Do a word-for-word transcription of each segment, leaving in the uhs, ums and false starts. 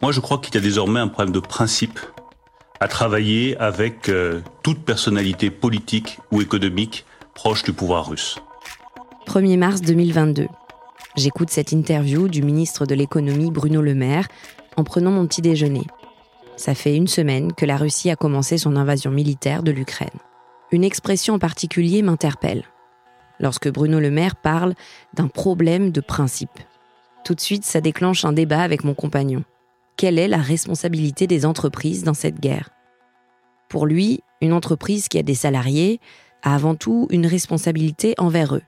Moi, je crois qu'il y a désormais un problème de principe à travailler avec euh, toute personnalité politique ou économique proche du pouvoir russe. premier mars deux mille vingt-deux. J'écoute cette interview du ministre de l'économie Bruno Le Maire en prenant mon petit déjeuner. Ça fait une semaine que la Russie a commencé son invasion militaire de l'Ukraine. Une expression en particulier m'interpelle. Lorsque Bruno Le Maire parle d'un problème de principe. Tout de suite, ça déclenche un débat avec mon compagnon. Quelle est la responsabilité des entreprises dans cette guerre ? Pour lui, une entreprise qui a des salariés a avant tout une responsabilité envers eux.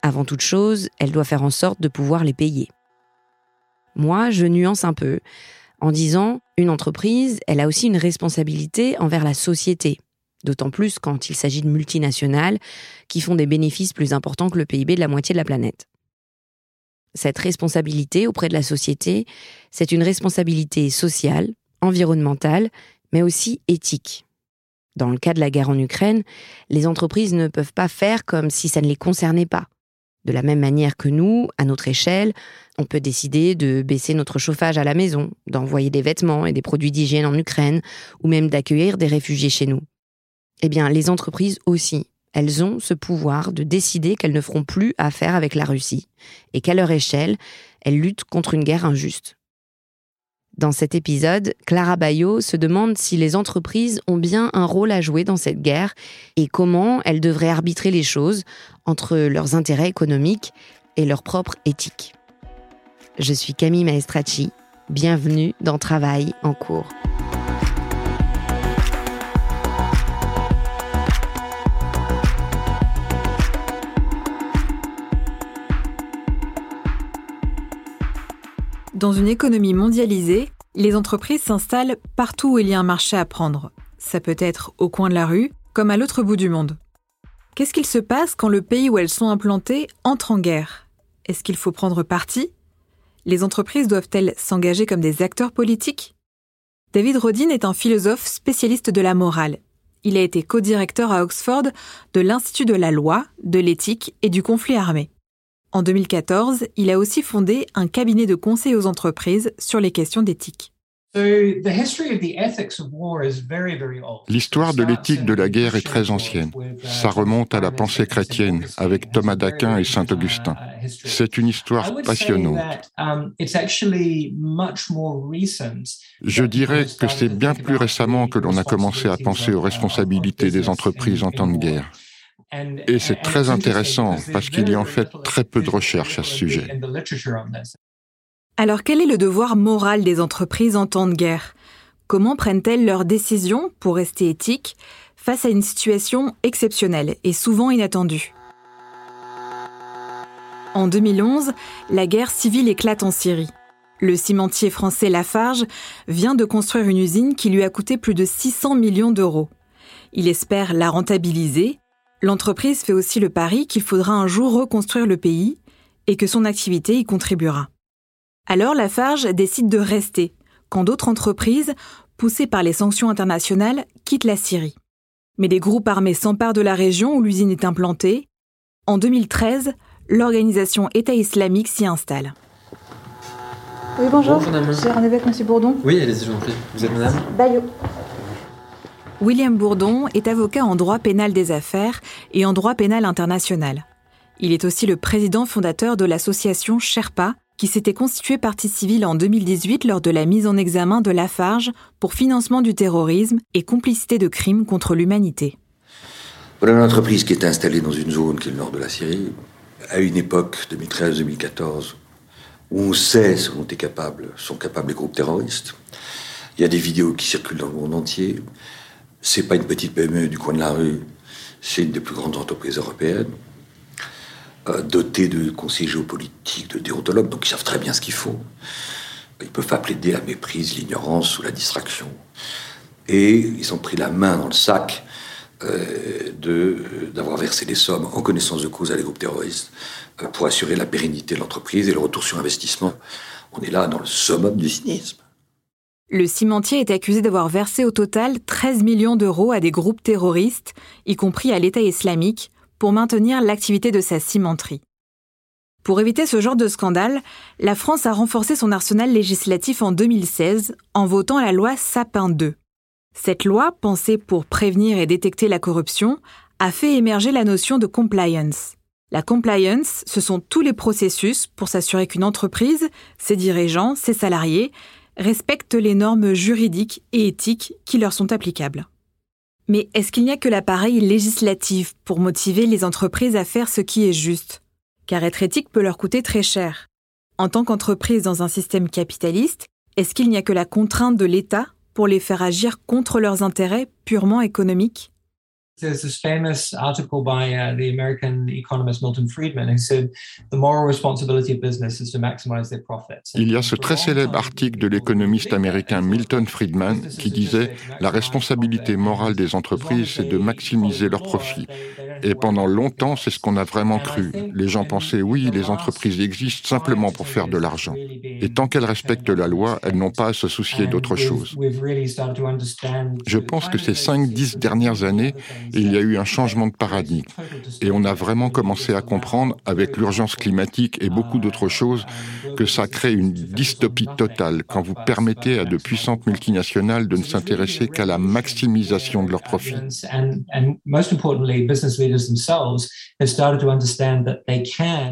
Avant toute chose, elle doit faire en sorte de pouvoir les payer. Moi, je nuance un peu en disant « une entreprise, elle a aussi une responsabilité envers la société », d'autant plus quand il s'agit de multinationales qui font des bénéfices plus importants que le P I B de la moitié de la planète. Cette responsabilité auprès de la société, c'est une responsabilité sociale, environnementale, mais aussi éthique. Dans le cas de la guerre en Ukraine, les entreprises ne peuvent pas faire comme si ça ne les concernait pas. De la même manière que nous, à notre échelle, on peut décider de baisser notre chauffage à la maison, d'envoyer des vêtements et des produits d'hygiène en Ukraine, ou même d'accueillir des réfugiés chez nous. Eh bien, les entreprises aussi. Elles ont ce pouvoir de décider qu'elles ne feront plus affaire avec la Russie et qu'à leur échelle, elles luttent contre une guerre injuste. Dans cet épisode, Clara Bayo se demande si les entreprises ont bien un rôle à jouer dans cette guerre et comment elles devraient arbitrer les choses entre leurs intérêts économiques et leur propre éthique. Je suis Camille Maestrachi, bienvenue dans Travail en cours. Dans une économie mondialisée, les entreprises s'installent partout où il y a un marché à prendre. Ça peut être au coin de la rue, comme à l'autre bout du monde. Qu'est-ce qu'il se passe quand le pays où elles sont implantées entre en guerre ? Est-ce qu'il faut prendre parti ? Les entreprises doivent-elles s'engager comme des acteurs politiques ? David Rodin est un philosophe spécialiste de la morale. Il a été co-directeur à Oxford de l'Institut de la loi, de l'éthique et du conflit armé. En deux mille quatorze, il a aussi fondé un cabinet de conseil aux entreprises sur les questions d'éthique. L'histoire de l'éthique de la guerre est très ancienne. Ça remonte à la pensée chrétienne, avec Thomas d'Aquin et Saint-Augustin. C'est une histoire passionnante. Je dirais que c'est bien plus récemment que l'on a commencé à penser aux responsabilités des entreprises en temps de guerre. Et c'est très intéressant parce qu'il y a en fait très peu de recherche à ce sujet. Alors, quel est le devoir moral des entreprises en temps de guerre ? Comment prennent-elles leurs décisions pour rester éthiques face à une situation exceptionnelle et souvent inattendue ? En deux mille onze, la guerre civile éclate en Syrie. Le cimentier français Lafarge vient de construire une usine qui lui a coûté plus de six cents millions d'euros. Il espère la rentabiliser. L'entreprise fait aussi le pari qu'il faudra un jour reconstruire le pays et que son activité y contribuera. Alors Lafarge décide de rester, quand d'autres entreprises, poussées par les sanctions internationales, quittent la Syrie. Mais des groupes armés s'emparent de la région où l'usine est implantée. En deux mille treize, l'organisation État islamique s'y installe. Oui, bonjour. Bonjour, madame. J'ai rendez-vous avec monsieur Bourdon. Oui, allez-y, je vous en prie. Vous êtes madame Bayo. William Bourdon est avocat en droit pénal des affaires et en droit pénal international. Il est aussi le président fondateur de l'association Sherpa, qui s'était constituée partie civile en deux mille dix-huit lors de la mise en examen de Lafarge pour financement du terrorisme et complicité de crimes contre l'humanité. Voilà une entreprise qui est installée dans une zone qui est le nord de la Syrie, à une époque, deux mille treize deux mille quatorze, où on sait ce dont est capable, sont capables les groupes terroristes. Il y a des vidéos qui circulent dans le monde entier. C'est pas une petite P M E du coin de la rue, c'est une des plus grandes entreprises européennes, euh, dotée de conseillers géopolitiques, de déontologues, donc ils savent très bien ce qu'ils font. Ils peuvent pas plaider la méprise, l'ignorance ou la distraction. Et ils ont pris la main dans le sac euh, de, euh, d'avoir versé des sommes en connaissance de cause à des groupes terroristes euh, pour assurer la pérennité de l'entreprise et le retour sur investissement. On est là dans le summum du cynisme. Le cimentier est accusé d'avoir versé au total treize millions d'euros à des groupes terroristes, y compris à l'État islamique, pour maintenir l'activité de sa cimenterie. Pour éviter ce genre de scandale, la France a renforcé son arsenal législatif en deux mille seize en votant la loi Sapin deux. Cette loi, pensée pour prévenir et détecter la corruption, a fait émerger la notion de compliance. La compliance, ce sont tous les processus pour s'assurer qu'une entreprise, ses dirigeants, ses salariés, respectent les normes juridiques et éthiques qui leur sont applicables. Mais est-ce qu'il n'y a que l'appareil législatif pour motiver les entreprises à faire ce qui est juste ? Car être éthique peut leur coûter très cher. En tant qu'entreprise dans un système capitaliste, est-ce qu'il n'y a que la contrainte de l'État pour les faire agir contre leurs intérêts purement économiques ? There's this famous article by uh, the American economist Milton Friedman who said the moral responsibility of business is to maximize their profits. Il y a ce très célèbre article de l'économiste américain Milton Friedman qui disait « La responsabilité morale des entreprises, c'est de maximiser leurs profits ». Et pendant longtemps, c'est ce qu'on a vraiment cru. Les gens pensaient « Oui, les entreprises existent simplement pour faire de l'argent ». Et tant qu'elles respectent la loi, elles n'ont pas à se soucier d'autre chose. Je pense que ces cinq dix dernières années, il y a eu un changement de paradigme et on a vraiment commencé à comprendre, avec l'urgence climatique et beaucoup d'autres choses, que ça crée une dystopie totale quand vous permettez à de puissantes multinationales de ne s'intéresser qu'à la maximisation de leurs profits.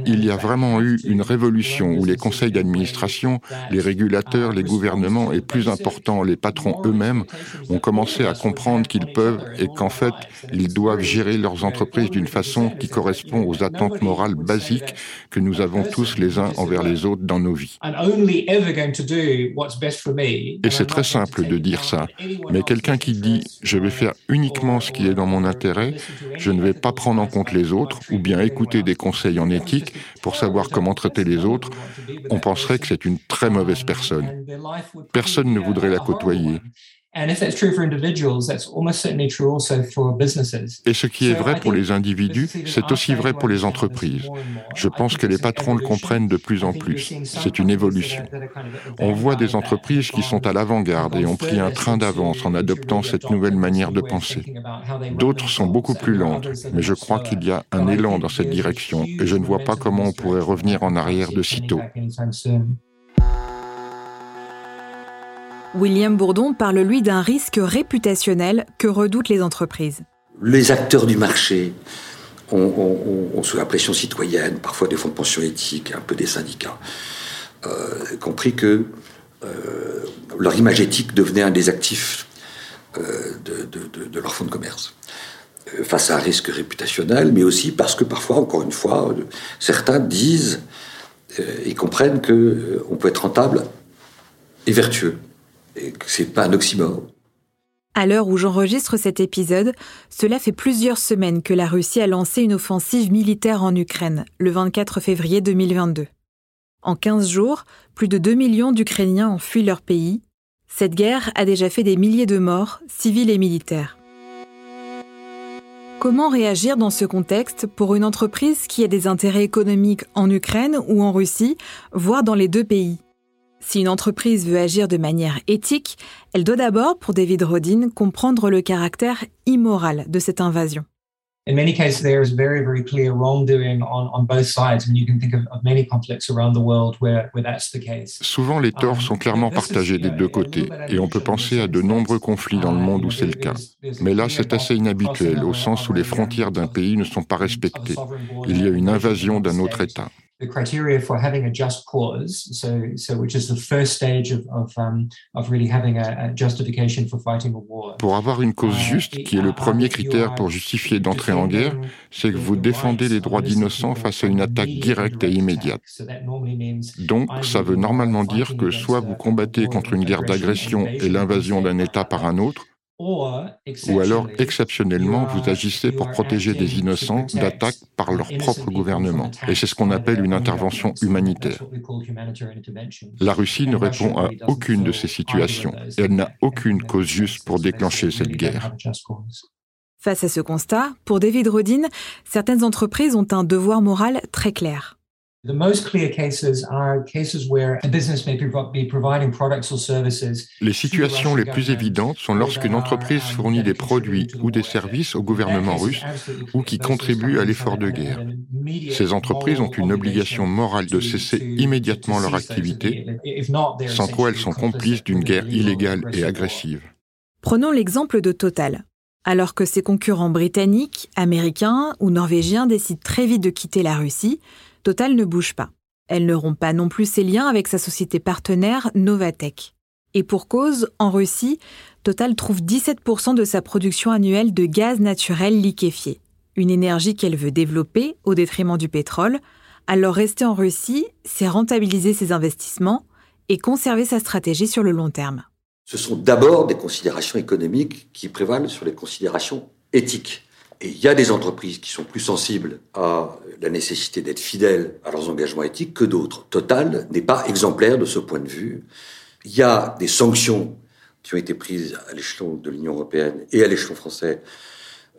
Il y a vraiment eu une révolution où les conseils d'administration, les régulateurs, les gouvernements et plus important, les patrons eux-mêmes ont commencé à comprendre qu'ils peuvent et qu'en fait, ils doivent gérer leurs entreprises d'une façon qui correspond aux attentes morales basiques que nous avons tous les uns envers les autres dans nos vies. Et c'est très simple de dire ça, mais quelqu'un qui dit « je vais faire uniquement ce qui est dans mon intérêt, je ne vais pas prendre en compte les autres » ou bien écouter des conseils en éthique pour savoir comment traiter les autres, on penserait que c'est une très mauvaise personne. Personne ne voudrait la côtoyer. Et ce qui est vrai pour les individus, c'est aussi vrai pour les entreprises. Je pense que les patrons le comprennent de plus en plus. C'est une évolution. On voit des entreprises qui sont à l'avant-garde et ont pris un train d'avance en adoptant cette nouvelle manière de penser. D'autres sont beaucoup plus lentes, mais je crois qu'il y a un élan dans cette direction et je ne vois pas comment on pourrait revenir en arrière de si tôt. William Bourdon parle, lui, d'un risque réputationnel que redoutent les entreprises. Les acteurs du marché ont, ont, ont, ont sous la pression citoyenne, parfois des fonds de pension éthique, un peu des syndicats, euh, compris que euh, leur image éthique devenait un des actifs euh, de, de, de, de leur fonds de commerce, euh, face à un risque réputationnel, mais aussi parce que parfois, encore une fois, euh, certains disent et euh, comprennent qu'on euh, peut être rentable et vertueux. c'est pas un oxymore. À l'heure où j'enregistre cet épisode, cela fait plusieurs semaines que la Russie a lancé une offensive militaire en Ukraine, le vingt-quatre février deux mille vingt-deux. En quinze jours, plus de deux millions d'Ukrainiens ont fui leur pays. Cette guerre a déjà fait des milliers de morts, civils et militaires. Comment réagir dans ce contexte pour une entreprise qui a des intérêts économiques en Ukraine ou en Russie, voire dans les deux pays ? Si une entreprise veut agir de manière éthique, elle doit d'abord, pour David Rodin, comprendre le caractère immoral de cette invasion. In many cases, there is very, very clear wrongdoing on, on both sides. I mean, you can think of, of many conflicts around the world where, where that's the case. Souvent, les torts sont clairement partagés des deux côtés, et on peut penser à de nombreux conflits dans le monde où c'est le cas. Mais là, c'est assez inhabituel, au sens où les frontières d'un pays ne sont pas respectées. Il y a une invasion d'un autre État. The criteria for having a just cause, so, so which is the first stage of, of, um, of really having a, a justification for fighting a war. Pour avoir une cause juste, qui est le premier critère pour justifier d'entrer en guerre, c'est que vous défendez les droits d'innocents face à une attaque directe et immédiate. Donc, ça veut normalement dire que soit vous combattez contre une guerre d'agression et l'invasion d'un État par un autre, ou alors, exceptionnellement, vous agissez pour protéger des innocents d'attaques par leur propre gouvernement. Et c'est ce qu'on appelle une intervention humanitaire. La Russie ne répond à aucune de ces situations. Et elle n'a aucune cause juste pour déclencher cette guerre. Face à ce constat, pour David Rodin, certaines entreprises ont un devoir moral très clair. The most clear cases are cases where a business may be providing products or services. Les situations les plus évidentes sont lorsqu'une entreprise fournit des produits ou des services au gouvernement russe ou qui contribuent à l'effort de guerre. Ces entreprises ont une obligation morale de cesser immédiatement leur activité, sans quoi elles sont complices d'une guerre illégale et agressive. Prenons l'exemple de Total. Alors que ses concurrents britanniques, américains ou norvégiens décident très vite de quitter la Russie, Total ne bouge pas. Elle ne rompt pas non plus ses liens avec sa société partenaire Novatek. Et pour cause, en Russie, Total trouve dix-sept pour cent de sa production annuelle de gaz naturel liquéfié, une énergie qu'elle veut développer au détriment du pétrole. Alors rester en Russie, c'est rentabiliser ses investissements et conserver sa stratégie sur le long terme. Ce sont d'abord des considérations économiques qui prévalent sur les considérations éthiques. Et il y a des entreprises qui sont plus sensibles à la nécessité d'être fidèles à leurs engagements éthiques que d'autres. Total n'est pas exemplaire de ce point de vue. Il y a des sanctions qui ont été prises à l'échelon de l'Union européenne et à l'échelon français,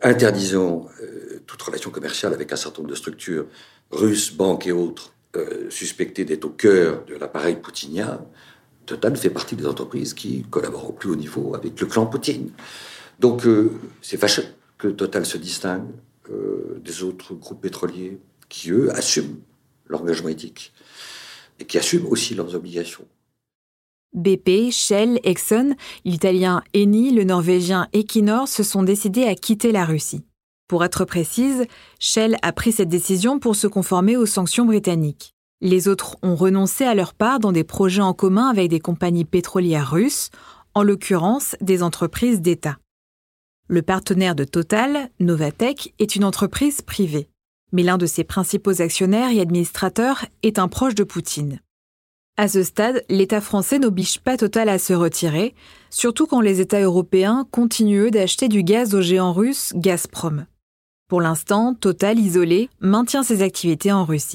interdisant euh, toute relation commerciale avec un certain nombre de structures russes, banques et autres, euh, suspectées d'être au cœur de l'appareil poutinien. Total fait partie des entreprises qui collaborent au plus haut niveau avec le clan Poutine. Donc euh, c'est fâcheux que Total se distingue euh, des autres groupes pétroliers qui, eux, assument leur engagement éthique et qui assument aussi leurs obligations. B P, Shell, Exxon, l'italien Eni, le norvégien Equinor se sont décidés à quitter la Russie. Pour être précise, Shell a pris cette décision pour se conformer aux sanctions britanniques. Les autres ont renoncé à leur part dans des projets en commun avec des compagnies pétrolières russes, en l'occurrence des entreprises d'État. Le partenaire de Total, Novatek, est une entreprise privée. Mais l'un de ses principaux actionnaires et administrateurs est un proche de Poutine. À ce stade, l'État français n'oblige pas Total à se retirer, surtout quand les États européens continuent eux d'acheter du gaz au géant russe Gazprom. Pour l'instant, Total, isolé, maintient ses activités en Russie.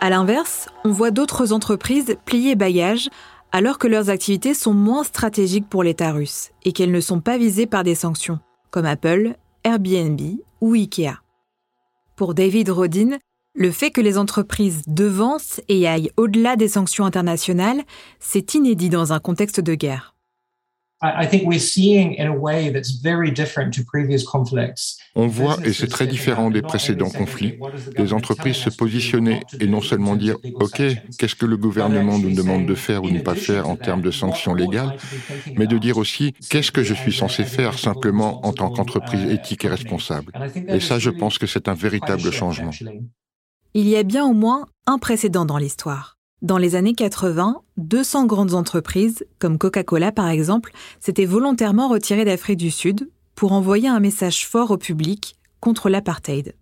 À l'inverse, on voit d'autres entreprises plier bagage alors que leurs activités sont moins stratégiques pour l'État russe et qu'elles ne sont pas visées par des sanctions, comme Apple, Airbnb ou Ikea. Pour David Rodin, le fait que les entreprises devancent et aillent au-delà des sanctions internationales, c'est inédit dans un contexte de guerre. On voit, et c'est très différent des précédents conflits, les entreprises se positionner et non seulement dire « Ok, qu'est-ce que le gouvernement nous demande de faire ou ne pas faire en termes de sanctions légales ?» mais de dire aussi « Qu'est-ce que je suis censé faire simplement en tant qu'entreprise éthique et responsable ?» Et ça, je pense que c'est un véritable changement. Il y a bien au moins un précédent dans l'histoire. Dans les années quatre-vingts, deux cents grandes entreprises, comme Coca-Cola par exemple, s'étaient volontairement retirées d'Afrique du Sud pour envoyer un message fort au public contre l'apartheid.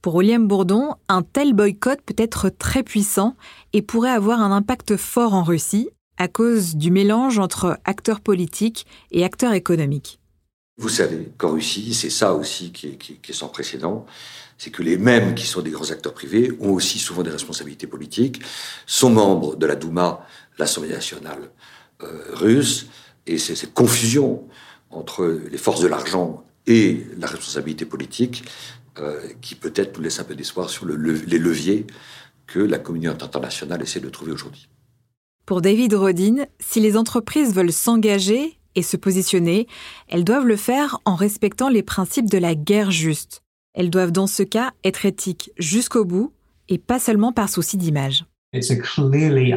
Pour William Bourdon, un tel boycott peut être très puissant et pourrait avoir un impact fort en Russie à cause du mélange entre acteurs politiques et acteurs économiques. Vous savez qu'en Russie, c'est ça aussi qui est, qui, qui est sans précédent, c'est que les mêmes qui sont des grands acteurs privés ont aussi souvent des responsabilités politiques, sont membres de la Douma, l'Assemblée nationale euh, russe, et c'est cette confusion entre les forces de l'argent et la responsabilité politique euh, qui peut-être nous laisse un peu d'espoir sur le, le, les leviers que la communauté internationale essaie de trouver aujourd'hui. Pour David Rodin, si les entreprises veulent s'engager et se positionner, elles doivent le faire en respectant les principes de la guerre juste. Elles doivent dans ce cas être éthiques jusqu'au bout et pas seulement par souci d'image. C'est clairement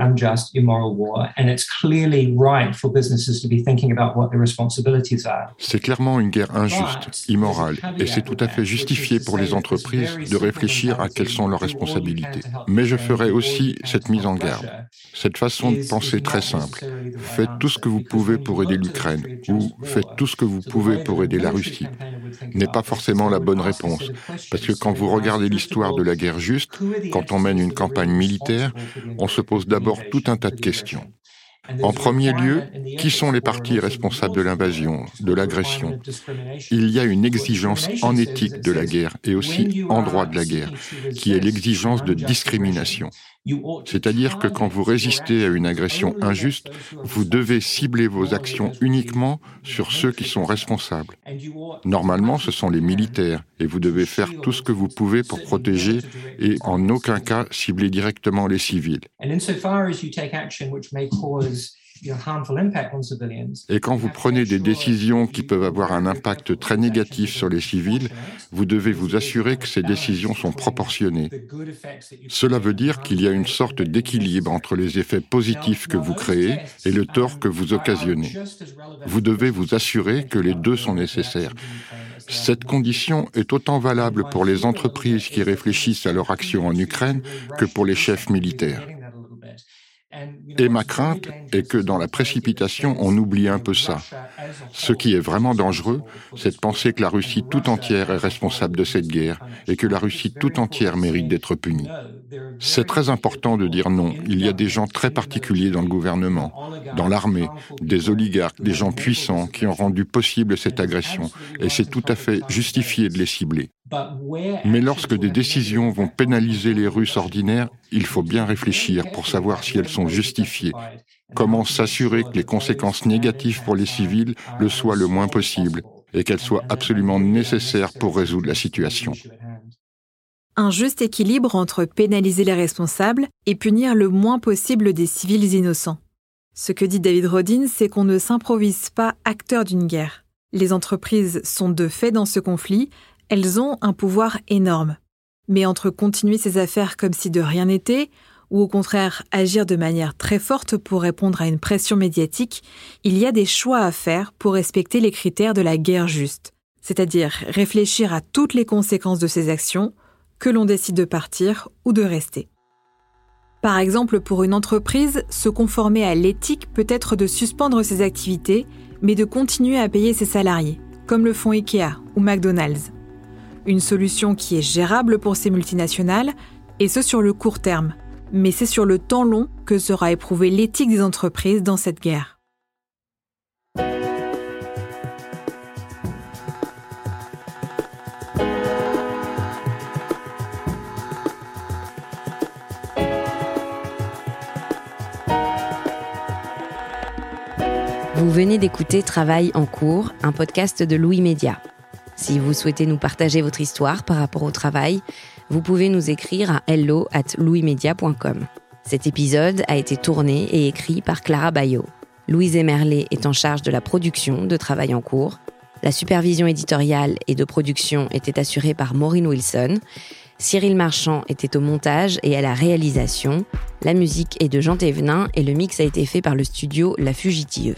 une guerre injuste, immorale, et c'est tout à fait justifié pour les entreprises de réfléchir à quelles sont leurs responsabilités. Mais je ferai aussi cette mise en garde, cette façon de penser très simple. Faites tout ce que vous pouvez pour aider l'Ukraine, ou faites tout ce que vous pouvez pour aider la Russie, n'est pas forcément la bonne réponse. Parce que quand vous regardez l'histoire de la guerre juste, quand on mène une campagne militaire, on se pose d'abord tout un tas de questions. En premier lieu, qui sont les parties responsables de l'invasion, de l'agression ? Il y a une exigence en éthique de la guerre et aussi en droit de la guerre, qui est l'exigence de discrimination. C'est-à-dire que quand vous résistez à une agression injuste, vous devez cibler vos actions uniquement sur ceux qui sont responsables. Normalement, ce sont les militaires, et vous devez faire tout ce que vous pouvez pour protéger et en aucun cas cibler directement les civils. Et quand vous prenez des décisions qui peuvent avoir un impact très négatif sur les civils, vous devez vous assurer que ces décisions sont proportionnées. Cela veut dire qu'il y a une sorte d'équilibre entre les effets positifs que vous créez et le tort que vous occasionnez. Vous devez vous assurer que les deux sont nécessaires. Cette condition est autant valable pour les entreprises qui réfléchissent à leur action en Ukraine que pour les chefs militaires. Et ma crainte est que dans la précipitation, on oublie un peu ça. Ce qui est vraiment dangereux, c'est de penser que la Russie tout entière est responsable de cette guerre et que la Russie tout entière mérite d'être punie. C'est très important de dire non. Il y a des gens très particuliers dans le gouvernement, dans l'armée, des oligarques, des gens puissants qui ont rendu possible cette agression. Et c'est tout à fait justifié de les cibler. Mais lorsque des décisions vont pénaliser les Russes ordinaires, il faut bien réfléchir pour savoir si elles sont justifiées. Comment s'assurer que les conséquences négatives pour les civils le soient le moins possible et qu'elles soient absolument nécessaires pour résoudre la situation. Un juste équilibre entre pénaliser les responsables et punir le moins possible des civils innocents. Ce que dit David Rodin, c'est qu'on ne s'improvise pas acteur d'une guerre. Les entreprises sont de fait dans ce conflit. Elles ont un pouvoir énorme. Mais entre continuer ces affaires comme si de rien n'était, ou au contraire agir de manière très forte pour répondre à une pression médiatique, il y a des choix à faire pour respecter les critères de la guerre juste. C'est-à-dire réfléchir à toutes les conséquences de ces actions, que l'on décide de partir ou de rester. Par exemple, pour une entreprise, se conformer à l'éthique peut être de suspendre ses activités, mais de continuer à payer ses salariés, comme le font Ikea ou McDonald's. Une solution qui est gérable pour ces multinationales, et ce sur le court terme. Mais c'est sur le temps long que sera éprouvée l'éthique des entreprises dans cette guerre. Vous venez d'écouter Travail en cours, un podcast de Louis Media. Si vous souhaitez nous partager votre histoire par rapport au travail, vous pouvez nous écrire à hello at louismedia point com. Cet épisode a été tourné et écrit par Clara Bayo. Louise Emerlé est en charge de la production de Travail en cours. La supervision éditoriale et de production était assurée par Maureen Wilson. Cyril Marchand était au montage et à la réalisation. La musique est de Jean Thévenin et le mix a été fait par le studio La Fugitive.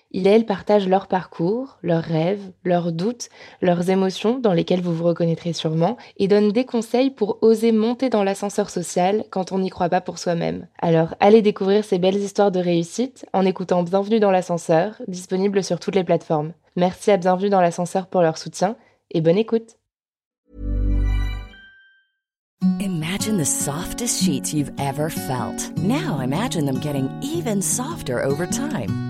ils et elles partagent leur parcours, leurs rêves, leurs doutes, leurs émotions dans lesquelles vous vous reconnaîtrez sûrement et donnent des conseils pour oser monter dans l'ascenseur social quand on n'y croit pas pour soi-même. Alors allez découvrir ces belles histoires de réussite en écoutant Bienvenue dans l'ascenseur, disponible sur toutes les plateformes. Merci à Bienvenue dans l'ascenseur pour leur soutien et bonne écoute. Imagine the softest sheets you've ever felt. Now imagine them getting even softer over time.